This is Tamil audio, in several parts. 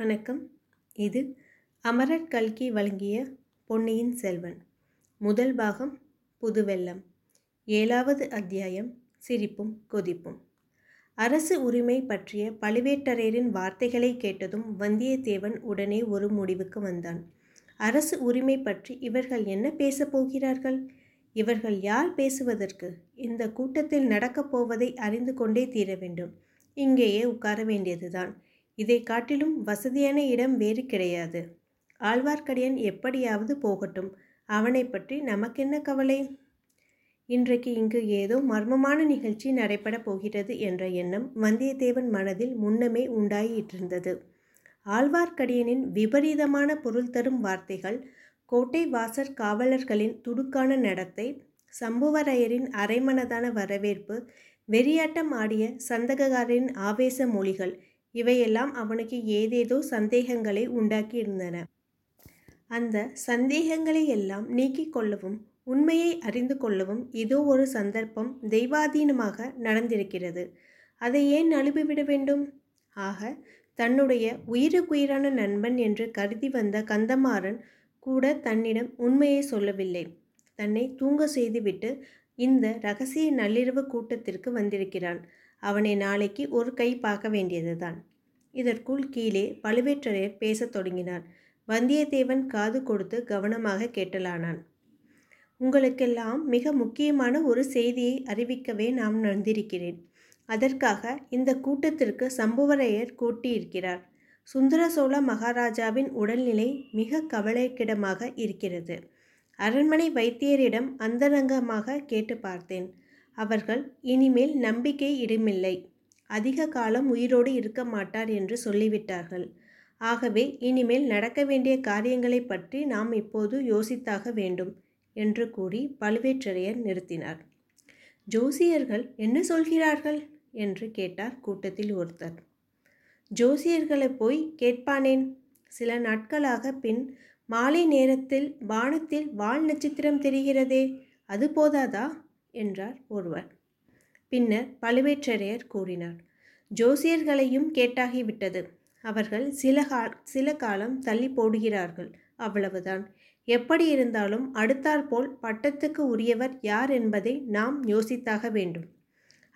வணக்கம். இது அமரர் கல்கி வழங்கிய பொன்னியின் செல்வன் முதல் பாகம் புதுவெல்லம், 7வது அத்தியாயம் சிரிப்பும் கொதிப்பும். அரசு உரிமை பற்றிய பழுவேட்டரையரின் வார்த்தைகளை கேட்டதும் வந்தியத்தேவன் உடனே ஒரு முடிவுக்கு வந்தான். அரசு உரிமை பற்றி இவர்கள் என்ன பேசப்போகிறார்கள்? இவர்கள் யார் பேசுவதற்கு? இந்த கூட்டத்தில் நடக்கப் போவதை அறிந்து கொண்டே தீர வேண்டும். இங்கேயே உட்கார வேண்டியதுதான். இதை காட்டிலும் வசதியான இடம் வேறு கிடையாது. ஆழ்வார்க்கடியான் எப்படியாவது போகட்டும், அவனை பற்றி நமக்கென்ன கவலை? இன்றைக்கு இங்கு ஏதோ மர்மமான நிகழ்ச்சி நடைபெறப் போகிறது என்ற எண்ணம் வந்தியத்தேவன் மனதில் முன்னமே உண்டாயிட்டிருந்தது. ஆழ்வார்க்கடியனின் விபரீதமான பொருள் தரும் வார்த்தைகள், கோட்டை வாசற் காவலர்களின் துடுக்கான நடத்தை, சம்புவரையரின் அரைமனதான வரவேற்பு, வெறியாட்டம் ஆடிய சந்தகக்காரரின் ஆவேச மொழிகள், இவையெல்லாம் அவனுக்கு ஏதேதோ சந்தேகங்களை உண்டாக்கியிருந்தன. அந்த சந்தேகங்களை எல்லாம் நீக்கிக் கொள்ளவும் உண்மையை அறிந்து கொள்ளவும் இதோ ஒரு சந்தர்ப்பம் தெய்வாதீனமாக நடந்திருக்கிறது. அதை ஏன் அனுப்பிவிட வேண்டும்? ஆக, தன்னுடைய உயிருக்குயிரான நண்பன் என்று கருதி வந்த கந்தமாறன் கூட தன்னிடம் உண்மையை சொல்லவில்லை. தன்னை தூங்க செய்துவிட்டு இந்த இரகசிய நள்ளிரவு கூட்டத்திற்கு வந்திருக்கிறான். அவனை நாளைக்கு ஒரு கை பார்க்க வேண்டியதுதான். இதற்குள் கீழே பழுவேட்டரையர் பேசத் தொடங்கினார். வந்தியத்தேவன் காது கொடுத்து கவனமாக கேட்டலானான். உங்களுக்கெல்லாம் மிக முக்கியமான ஒரு செய்தியை அறிவிக்கவே நான் வந்திருக்கிறேன். அதற்காக இந்த கூட்டத்திற்கு சம்புவரையர் கூட்டியிருக்கிறார். சுந்தர சோழ மகாராஜாவின் உடல்நிலை மிக கவலைக்கிடமாக இருக்கிறது. அரண்மனை வைத்தியரிடம் அந்தரங்கமாக கேட்டு பார்த்தேன். அவர்கள் இனிமேல் நம்பிக்கை இடமில்லை, அதிக காலம் உயிரோடு இருக்க மாட்டார் என்று சொல்லிவிட்டார்கள். ஆகவே இனிமேல் நடக்க வேண்டிய காரியங்களை பற்றி நாம் இப்போது யோசித்தாக வேண்டும் என்று கூறி பழுவேட்டரையர் நிறுத்தினார். ஜோசியர்கள் என்ன சொல்கிறார்கள் என்று கேட்டார் கூட்டத்தில் ஒருத்தர். ஜோசியர்களை போய் கேட்பானேன்? சில நாட்களாக பின் மாலை நேரத்தில் வானத்தில் வால் நட்சத்திரம் தெரிகிறதே, அது போதாதா என்றார் ஒருவர். பின்னர் பழுவேட்டரையர் கூறினார், ஜோசியர்களையும் கேட்டாகிவிட்டது. அவர்கள் சில காலம் தள்ளி போடுகிறார்கள், அவ்வளவுதான். எப்படி இருந்தாலும் அடுத்தாற்போல் பட்டத்துக்கு உரியவர் யார் என்பதை நாம் யோசித்தாக வேண்டும்.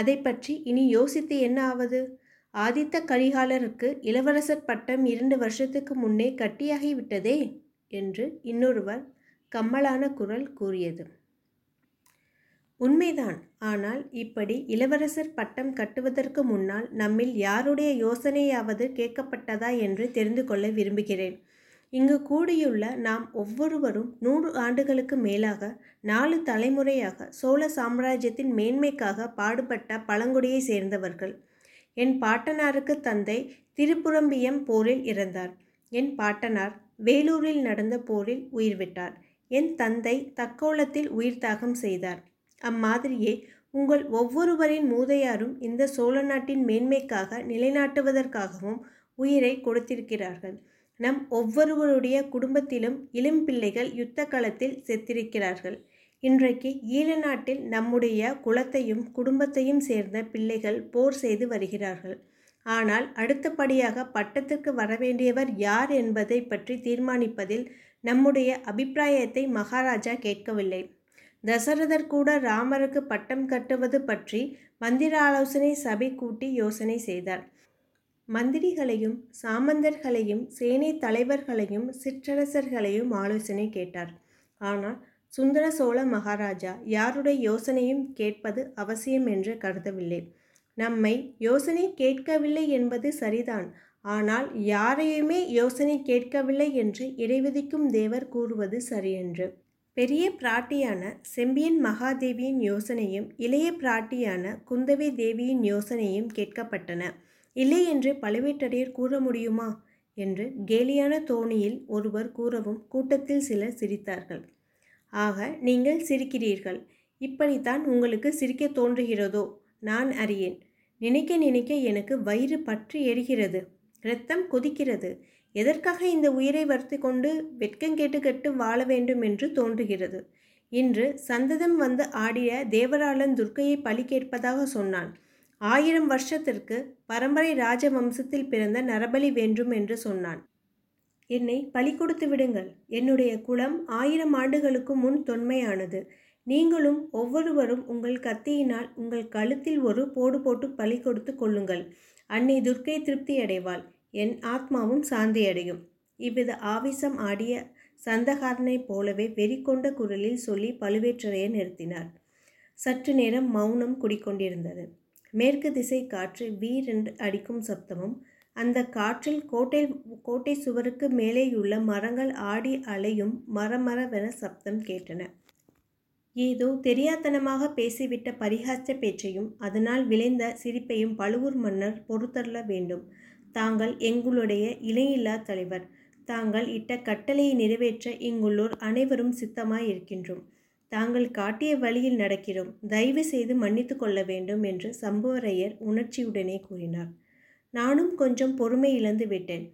அதை பற்றி இனி யோசித்து என்ன ஆவது? ஆதித்த கரிகாலருக்கு இளவரசர் பட்டம் 2 வருஷத்துக்கு முன்னே கட்டியாகிவிட்டதே என்று இன்னொருவர் கம்மலான குரல் கூறியது. உண்மைதான். ஆனால் இப்படி இளவரசர் பட்டம் கட்டுவதற்கு முன்னால் நம்மில் யாருடைய யோசனையாவது கேட்கப்பட்டதா என்று தெரிந்து கொள்ள விரும்புகிறேன். இங்கு கூடியுள்ள நாம் ஒவ்வொருவரும் 100 ஆண்டுகளுக்கு மேலாக 4 தலைமுறையாக சோழ சாம்ராஜ்யத்தின் மேன்மைக்காக பாடுபட்ட பழங்குடியை சேர்ந்தவர்கள். என் பாட்டனாருக்கு தந்தை திருப்புறம்பியம் போரில் இறந்தார். என் பாட்டனார் வேலூரில் நடந்த போரில் உயிர்விட்டார். என் தந்தை தக்கோலத்தில் உயிர்த்தாகம் செய்தார். அம்மாதிரியே உங்கள் ஒவ்வொருவரின் மூதையாரும் இந்த சோழ நாட்டின் மேன்மைக்காக நிலைநாட்டுவதற்காகவும் உயிரை கொடுத்திருக்கிறார்கள். நம் ஒவ்வொருவருடைய குடும்பத்திலும் இளம் பிள்ளைகள் யுத்த களத்தில் செத்திருக்கிறார்கள். இன்றைக்கு ஈழ நாட்டில் நம்முடைய குலத்தையும் குடும்பத்தையும் சேர்ந்த பிள்ளைகள் போர் செய்து வருகிறார்கள். ஆனால் அடுத்தபடியாக பட்டத்துக்கு வரவேண்டியவர் யார் என்பதை பற்றி தீர்மானிப்பதில் நம்முடைய அபிப்பிராயத்தை மகாராஜா கேட்கவில்லை. தசரதர் கூட ராமருக்கு பட்டம் கட்டுவது பற்றி மந்திர ஆலோசனை சபை கூட்டி யோசனை செய்தார். மந்திரிகளையும் சாமந்தர்களையும் சேனை தலைவர்களையும் சிற்றரசர்களையும் ஆலோசனை கேட்டார். ஆனால் சுந்தர சோழ மகாராஜா யாருடைய யோசனையும் கேட்பது அவசியம் என்று கருதவில்லை. நம்மை யோசனை கேட்கவில்லை என்பது சரிதான். ஆனால் யாரையுமே யோசனை கேட்கவில்லை என்று இறைவிதிக்கும் தேவர் கூறுவது சரியென்று. பெரிய பிராட்டியான செம்பியன் மகாதேவியின் யோசனையும் இளைய பிராட்டியான குந்தவை தேவியின் யோசனையும் கேட்கப்பட்டன. இல்லை என்று பழுவேட்டரையர் கூற முடியுமா என்று கேலியான தோணியில் ஒருவர் கூறவும் கூட்டத்தில் சிலர் சிரித்தார்கள். ஆக, நீங்கள் சிரிக்கிறீர்கள். இப்படித்தான் உங்களுக்கு சிரிக்க தோன்றுகிறதோ? நான் அறியேன். நினைக்க நினைக்க எனக்கு வயிறு பற்றி எரிகிறது, இரத்தம் கொதிக்கிறது. எதற்காக இந்த உயிரை வறுத்து கொண்டு வெட்கங்கேட்டு கெட்டு வாழ வேண்டும் என்று தோன்றுகிறது. இன்று சந்ததம் வந்து ஆடிய தேவராளன் துர்க்கையை பலி கேட்பதாக சொன்னான். 1000 வருஷத்திற்கு பரம்பரை ராஜவம்சத்தில் பிறந்த நரபலி வேண்டும் என்று சொன்னான். என்னை பலி கொடுத்து விடுங்கள். என்னுடைய குலம் 1000 ஆண்டுகளுக்கு முன் தொன்மையானது. நீங்களும் ஒவ்வொருவரும் உங்கள் கத்தியினால் உங்கள் கழுத்தில் ஒரு போடு போட்டு பலி கொடுத்து கொள்ளுங்கள். அன்னை துர்க்கை திருப்தி அடைவாள். என் ஆத்மாவும் சாந்தியடையும். இவ்வித ஆவேசம் ஆடிய சந்தகாரனைப் போலவே வெறிகொண்ட குரலில் சொல்லி பழுவேட்டரையை நிறுத்தினார். சற்று நேரம் மௌனம் குடிக்கொண்டிருந்தது. மேற்கு திசை காற்று வீரென்று அடிக்கும் சப்தமும் அந்த காற்றில் கோட்டை சுவருக்கு மேலேயுள்ள மரங்கள் ஆடி அலையும் மரமரவென சப்தம் கேட்டன. ஏதோ தெரியாத்தனமாக பேசிவிட்ட பரிகாச பேச்சையும் அதனால் விளைந்த சிரிப்பையும் பழுவூர் மன்னர் பொறுத்தள்ள வேண்டும். தாங்கள் எங்களுடைய இணையில்லா தலைவர். தாங்கள் இட்ட கட்டளையை நிறைவேற்ற இங்குள்ளோர் அனைவரும் சித்தமாயிருக்கின்றோம். தாங்கள் காட்டிய வழியில் நடக்கிறோம். தயவு செய்து மன்னித்து கொள்ள வேண்டும் என்று சம்புவரையர் உணர்ச்சியுடனே கூறினார். நானும் கொஞ்சம் பொறுமை இழந்து விட்டேன்.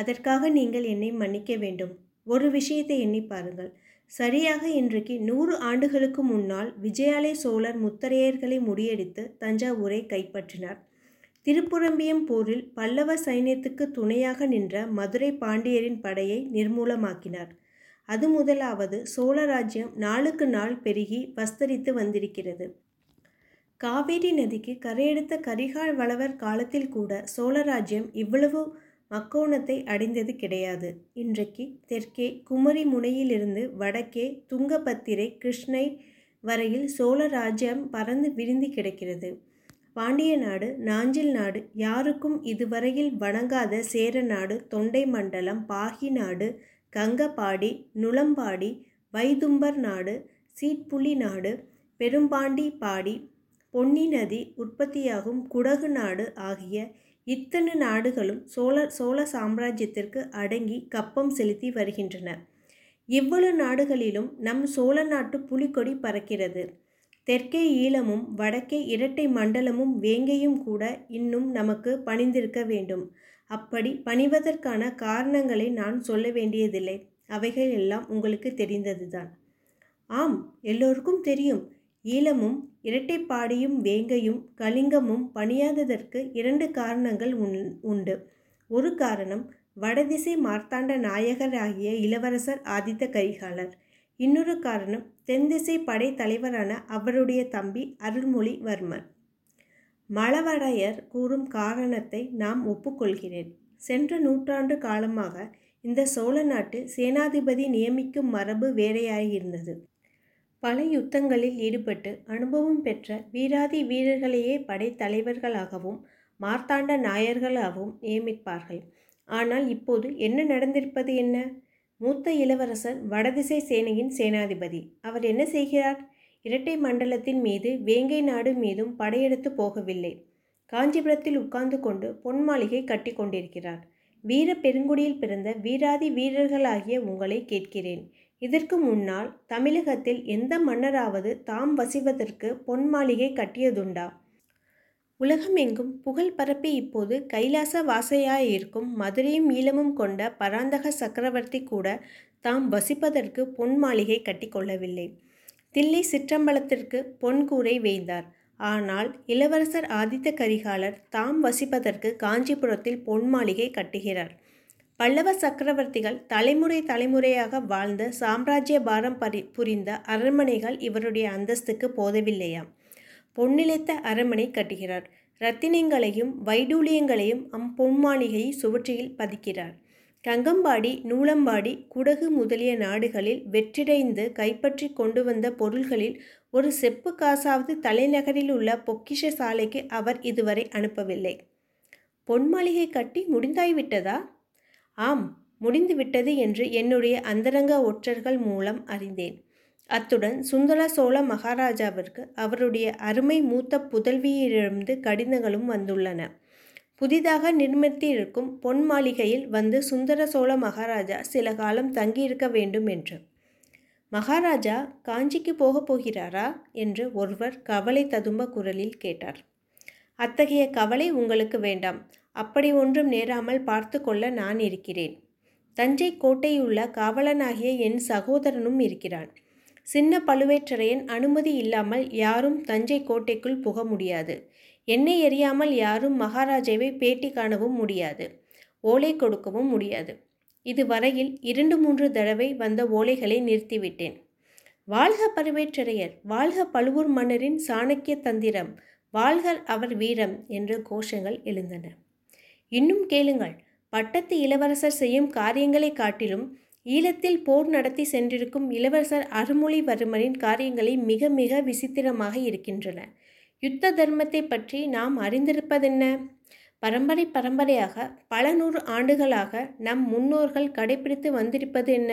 அதற்காக நீங்கள் என்னை மன்னிக்க வேண்டும். ஒரு விஷயத்தை எண்ணி பாருங்கள். சரியாக இன்றைக்கு 100 ஆண்டுகளுக்கு முன்னால் விஜயாலய சோழர் முத்தரையர்களை முறியடித்து தஞ்சாவூரை கைப்பற்றினார். திருப்புரம்பியம் போரில் பல்லவ சைன்யத்துக்கு துணையாக நின்ற மதுரை பாண்டியரின் படையை நிர்மூலமாக்கினார். அது முதலாவது சோழராஜ்யம் நாளுக்கு நாள் பெருகி வஸ்தரித்து வந்திருக்கிறது. காவேரி நதிக்கு கரையெடுத்த கரிகால் வளவர் காலத்தில் கூட சோழராஜ்யம் இவ்வளவு மக்கோணத்தை அடைந்தது கிடையாது. இன்றைக்கு தெற்கே குமரி முனையிலிருந்து வடக்கே துங்கபத்திரை கிருஷ்ணை வரையில் சோழராஜ்யம் பறந்து விரிந்து கிடக்கிறது. பாண்டிய நாடு, நாஞ்சில் நாடு, யாருக்கும் இதுவரையில் வணங்காத சேர நாடு, தொண்டை மண்டலம், பாகி நாடு, கங்கபாடி, நுளம்பாடி, வைதும்பர் நாடு, சீட்புலி நாடு, பெரும்பாண்டி பாடி, பொன்னி நதி உற்பத்தியாகும் குடகு நாடு ஆகிய இத்தனை நாடுகளும் சோழ சாம்ராஜ்யத்திற்கு அடங்கி கப்பம் செலுத்தி வருகின்றன. இவ்வளவு நாடுகளிலும் நம் சோழ நாட்டு புலிக்கொடி பறக்கிறது. தெற்கே ஈழமும் வடக்கே இரட்டை மண்டலமும் வேங்கையும் கூட இன்னும் நமக்கு பணிந்திருக்க வேண்டும். அப்படி பணிவதற்கான காரணங்களை நான் சொல்ல வேண்டியதில்லை. அவைகள் எல்லாம் உங்களுக்கு தெரிந்ததுதான். ஆம், எல்லோருக்கும் தெரியும். ஈழமும் இரட்டைப்பாடியும் வேங்கையும் கலிங்கமும் பணியாததற்கு 2 காரணங்கள் உண்டு. ஒரு காரணம் வடதிசை மார்த்தாண்ட நாயகராகிய இளவரசர் ஆதித்த கரிகாலர். இன்னொரு காரணம் தென்திசை படை தலைவரான அவருடைய தம்பி அருள்மொழிவர்மன். மழவரையர் கூறும் காரணத்தை நாம் ஒப்புக்கொள்கிறேன். சென்ற 100 ஆண்டு காலமாக இந்த சோழ நாட்டில் சேனாதிபதி நியமிக்கும் மரபு வேறையாயிருந்தது. பல யுத்தங்களில் ஈடுபட்டு அனுபவம் பெற்ற வீராதி வீரர்களையே படை தலைவர்களாகவும் மார்த்தாண்ட நாயர்களாகவும் நியமிப்பார்கள். ஆனால் இப்போது என்ன நடந்திருப்பது? என்ன? மூத்த இளவரசர் வடதிசை சேனையின் சேனாதிபதி. அவர் என்ன செய்கிறார்? இரட்டை மண்டலத்தின் மீது வேங்கை நாடு மீதும் படையெடுத்து போகவில்லை. காஞ்சிபுரத்தில் உட்கார்ந்து கொண்டு பொன் மாளிகை கட்டி கொண்டிருக்கிறார். வீர பெருங்குடியில் பிறந்த வீராதி வீரர்களாகிய உங்களை கேட்கிறேன். இதற்கு முன்னால் தமிழகத்தில் எந்த மன்னராவது தாம் வசிவதற்கு பொன் மாளிகை கட்டியதுண்டா? உலகமெங்கும் புகழ் பரப்பி இப்போது கைலாச வாசையாயிருக்கும் மதுரையும் ஈழமும் கொண்ட பராந்தக சக்கரவர்த்தி கூட தாம் வசிப்பதற்கு பொன் மாளிகை கட்டி கொள்ளவில்லை. தில்லை சிற்றம்பலத்திற்கு பொன் கூரை வேய்ந்தார். ஆனால் இளவரசர் ஆதித்த கரிகாலர் தாம் வசிப்பதற்கு காஞ்சிபுரத்தில் பொன் மாளிகை கட்டுகிறார். பல்லவ சக்கரவர்த்திகள் தலைமுறையாக வாழ்ந்த சாம்ராஜ்ய பாரம் புரிந்த அரண்மனைகள் இவருடைய அந்தஸ்துக்கு போதவில்லையாம். பொன்னிலைத்த அரண்மனை கட்டுகிறார். இரத்தினங்களையும் வைடூலியங்களையும் அம்பொன்மாளிகையை சுவற்றில் பதிக்கிறார். கங்கம்பாடி, நூலம்பாடி, குடகு முதலிய நாடுகளில் வெற்றிடைந்து கைப்பற்றி கொண்டு வந்த பொருள்களில் ஒரு செப்பு காசாவது தலைநகரில் உள்ள பொக்கிஷ சாலைக்கு அவர் இதுவரை அனுப்பவில்லை. பொன்மாளிகை கட்டி முடிந்தாய்விட்டதா? ஆம், முடிந்துவிட்டது என்று என்னுடைய அந்தரங்க ஒற்றர்கள் மூலம் அறிந்தேன். அத்துடன் சுந்தர சோழ மகாராஜாவிற்கு அவருடைய அருமை மூத்த புதல்வியிலிருந்து கடிதங்களும் வந்துள்ளன. புதிதாக நிர்மித்திருக்கும் பொன் மாளிகையில் வந்து சுந்தர சோழ மகாராஜா சில காலம் தங்கியிருக்க வேண்டும் என்று. மகாராஜா காஞ்சிக்கு போகப் போகிறாரா என்று ஒருவர் கவலை ததும்ப குரலில் கேட்டார். அத்தகைய கவலை உங்களுக்கு வேண்டாம். அப்படி ஒன்றும் நேராமல் பார்த்து கொள்ள நான் இருக்கிறேன். தஞ்சை கோட்டையுள்ள காவலனாகிய என் சகோதரனும் இருக்கிறான். சின்ன பழுவேட்டரையன் அனுமதி இல்லாமல் யாரும் தஞ்சை கோட்டைக்குள் புக முடியாது. என்னை எறியாமல் யாரும் மகாராஜாவை பேட்டி காணவும் முடியாது, ஓலை கொடுக்கவும் முடியாது. இதுவரையில் 2-3 தடவை வந்த ஓலைகளை நிறுத்திவிட்டேன். வாழ்க பழுவேட்டரையர், வாழ்க பழுவூர் மன்னரின் சாணக்கிய தந்திரம், வாழ்க அவர் வீரம் என்ற கோஷங்கள் எழுந்தன. இன்னும் கேளுங்கள், பட்டத்து இளவரசர் செய்யும் காரியங்களை காட்டிலும் ஈழத்தில் போர் நடத்தி சென்றிருக்கும் இளவரசர் அருள்மொழிவர்மரின் காரியங்களை மிக மிக விசித்திரமாக இருக்கின்றன. யுத்த தர்மத்தை பற்றி நாம் அறிந்திருப்பதென்ன? பரம்பரை பரம்பரையாக பல நூறு ஆண்டுகளாக நம் முன்னோர்கள் கடைபிடித்து வந்திருப்பது என்ன?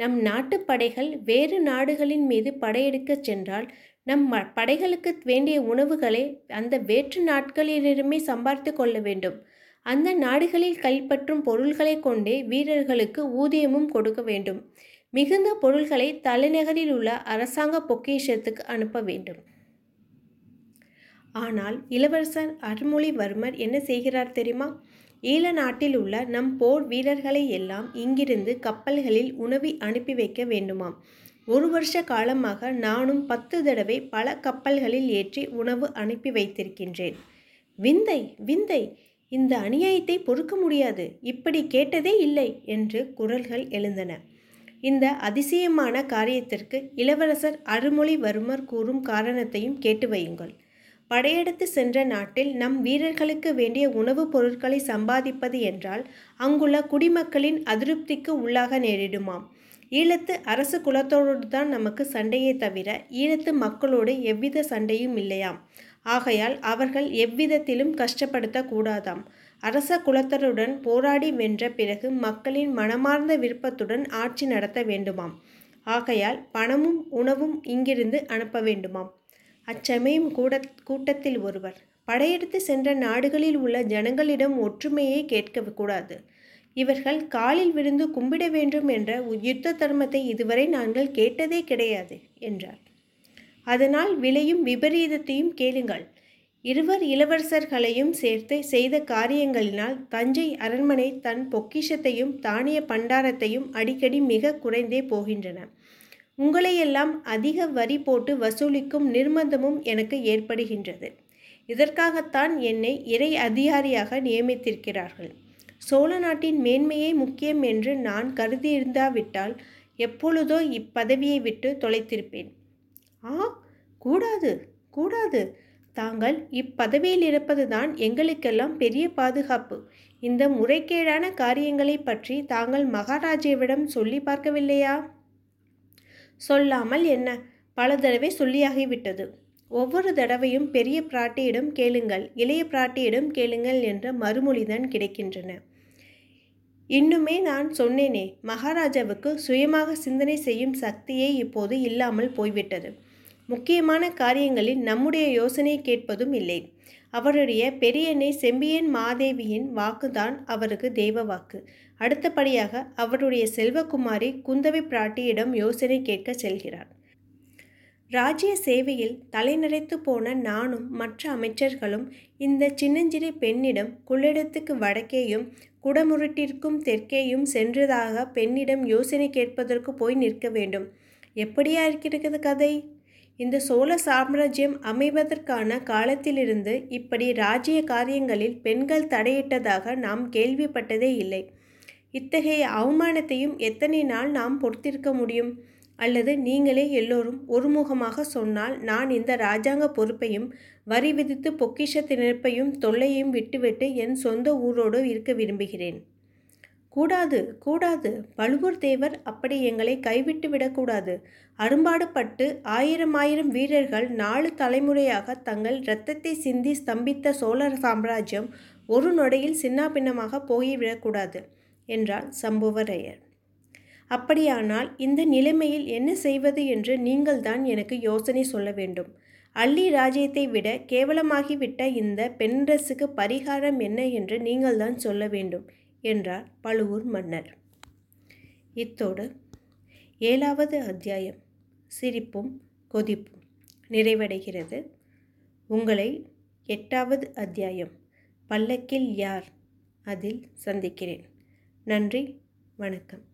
நம் நாட்டு படைகள் வேறு நாடுகளின் மீது படையெடுக்கச் சென்றால் நம் படைகளுக்கு வேண்டிய உணவுகளை அந்த வேற்று நாட்களிலிருமே சம்பாதித்து கொள்ள வேண்டும். அந்த நாடுகளில் கைப்பற்றும் பொருள்களை கொண்டே வீரர்களுக்கு ஊதியமும் கொடுக்க வேண்டும். மிகுந்த பொருள்களை தலைநகரில் உள்ள அரசாங்க பொக்கிஷத்துக்கு அனுப்ப வேண்டும். ஆனால் இளவரசர் அருள்மொழிவர்மர் என்ன செய்கிறார் தெரியுமா? ஈழ நாட்டில் உள்ள நம் போர் வீரர்களை எல்லாம் இங்கிருந்து கப்பல்களில் உணவு அனுப்பி வைக்க வேண்டுமாம். 1 வருஷ காலமாக நானும் 10 தடவை பல கப்பல்களில் ஏற்றி உணவு அனுப்பி வைத்திருக்கின்றேன். விந்தை விந்தை, இந்த அநியாயத்தை பொறுக்க முடியாது, இப்படி கேட்டதே இல்லை என்று குரல்கள் எழுந்தன. இந்த அதிசயமான காரியத்திற்கு இளவரசர் அருள்மொழிவர்மர் கூறும் காரணத்தையும் கேட்டு வையுங்கள். படையெடுத்து சென்ற நாட்டில் நம் வீரர்களுக்கு வேண்டிய உணவுப் பொருட்களை சம்பாதிப்பது என்றால் அங்குள்ள குடிமக்களின் அதிருப்திக்கு உள்ளாக நேரிடுமாம். ஈழத்து அரசு குலத்தோடு தான் நமக்கு சண்டையை தவிர ஈழத்து மக்களோடு எவ்வித சண்டையும் இல்லையாம். ஆகையால் அவர்கள் எவ்விதத்திலும் கஷ்டப்படுத்தக்கூடாதாம். அரச குலத்தருடன் போராடி வென்ற பிறகு மக்களின் மனமார்ந்த விருப்பத்துடன் ஆட்சி நடத்த வேண்டுமாம். ஆகையால் பணமும் உணவும் இங்கிருந்து அனுப்ப வேண்டுமாம். அச்சமயம் கூட்டத்தில் ஒருவர், படையெடுத்து சென்ற நாடுகளில் உள்ள ஜனங்களிடம் ஒற்றுமையை கேட்கக்கூடாது, இவர்கள் காலில் விழுந்து கும்பிட வேண்டும் என்ற யுத்த தர்மத்தை இதுவரை நாங்கள் கேட்டதே கிடையாது என்றார். அதனால் விளையும் விபரீதத்தையும் கேளுங்கள். 2 இளவரசர்களையும் சேர்த்து செய்த காரியங்களினால் தஞ்சை அரண்மனை தன் பொக்கிஷத்தையும் தானிய பண்டாரத்தையும் அடிக்கடி மிக குறைந்தே போகின்றன. உங்களையெல்லாம் அதிக வரி போட்டு வசூலிக்கும் நிர்பந்தமும் எனக்கு ஏற்படுகின்றது. இதற்காகத்தான் என்னை இறை அதிகாரியாக நியமித்திருக்கிறார்கள். சோழ நாட்டின் மேன்மையே முக்கியம் என்று நான் கருதியிருந்தாவிட்டால் எப்பொழுதோ இப்பதவியை விட்டு தொலைத்திருப்பேன். கூடாது கூடாது, தாங்கள் இப்பதவியில் இருப்பதுதான் எங்களுக்கெல்லாம் பெரிய பாதுகாப்பு. இந்த முறைகேடான காரியங்களை பற்றி தாங்கள் மகாராஜாவிடம் சொல்லி பார்க்கவில்லையா? சொல்லாமல் என்ன, பல தடவை சொல்லியாகிவிட்டது. ஒவ்வொரு தடவையும் பெரிய பிராட்டியிடம் கேளுங்கள், இளைய பிராட்டியிடம் கேளுங்கள் என்ற மறுமொழிதான் கிடைக்கின்றன. இன்னுமே நான் சொன்னேனே, மகாராஜாவுக்கு சுயமாக சிந்தனை செய்யும் சக்தியே இப்போது இல்லாமல் போய்விட்டது. முக்கியமான காரியங்களில் நம்முடைய யோசனை கேட்பதும் இல்லை. அவருடைய பெரியன்னை செம்பியன் மாதேவியின் வாக்குதான் அவருக்கு தெய்வ வாக்கு. அடுத்தபடியாக அவருடைய செல்வகுமாரி குந்தவை பிராட்டியிடம் யோசனை கேட்க செல்கிறார். ராஜ்ய சேவையில் தலைநிறைத்து போன நானும் மற்ற அமைச்சர்களும் இந்த சின்னஞ்சிறு பெண்ணிடம் கொள்ளிடத்துக்கு வடக்கேயும் குடமுருட்டிற்கும் தெற்கேயும் சென்றதாக பெண்ணிடம் யோசனை கேட்பதற்கு போய் நிற்க வேண்டும். எப்படியா இருக்கிறது கதை? இந்த சோழ சாம்ராஜ்யம் அமைவதற்கான காலத்திலிருந்து இப்படி ராஜ்ய காரியங்களில் பெண்கள் தடையிட்டதாக நாம் கேள்விப்பட்டதே இல்லை. இத்தகைய அவமானத்தையும் எத்தனை நாள் நாம் பொறுத்திருக்க முடியும்? அல்லது நீங்களே எல்லோரும் ஒருமுகமாக சொன்னால் நான் இந்த இராஜாங்க பொறுப்பையும் வரி விதித்து பொக்கிஷ திணைப்பையும் தொல்லையும் விட்டுவிட்டு என் சொந்த ஊரோடு இருக்க விரும்புகிறேன். கூடாது கூடாது, பழுவூர் தேவர் அப்படி எங்களை கைவிட்டு விடக்கூடாது. அரும்பாடுபட்டு 1000 வீரர்கள் 4 தலைமுறையாக தங்கள் இரத்தத்தை சிந்தி ஸ்தம்பித்த சோழ சாம்ராஜ்யம் ஒரு நொடையில் சின்னாபின்னமாக போய்விடக்கூடாது என்றார் சம்புவரையர். அப்படியானால் இந்த நிலைமையில் என்ன செய்வது என்று நீங்கள்தான் எனக்கு யோசனை சொல்ல வேண்டும். அள்ளி ராஜ்யத்தை விட கேவலமாகிவிட்ட இந்த பெண்ரசுக்கு பரிகாரம் என்ன என்று நீங்கள்தான் சொல்ல வேண்டும் என்றார் பழுவூர் மன்னர். இத்தோடு 7வது அத்தியாயம் சிரிப்பும் கொதிப்பும் நிறைவடைகிறது. உங்களை 8வது அத்தியாயம் பல்லக்கில் யார் அதில் சந்திக்கிறேன். நன்றி, வணக்கம்.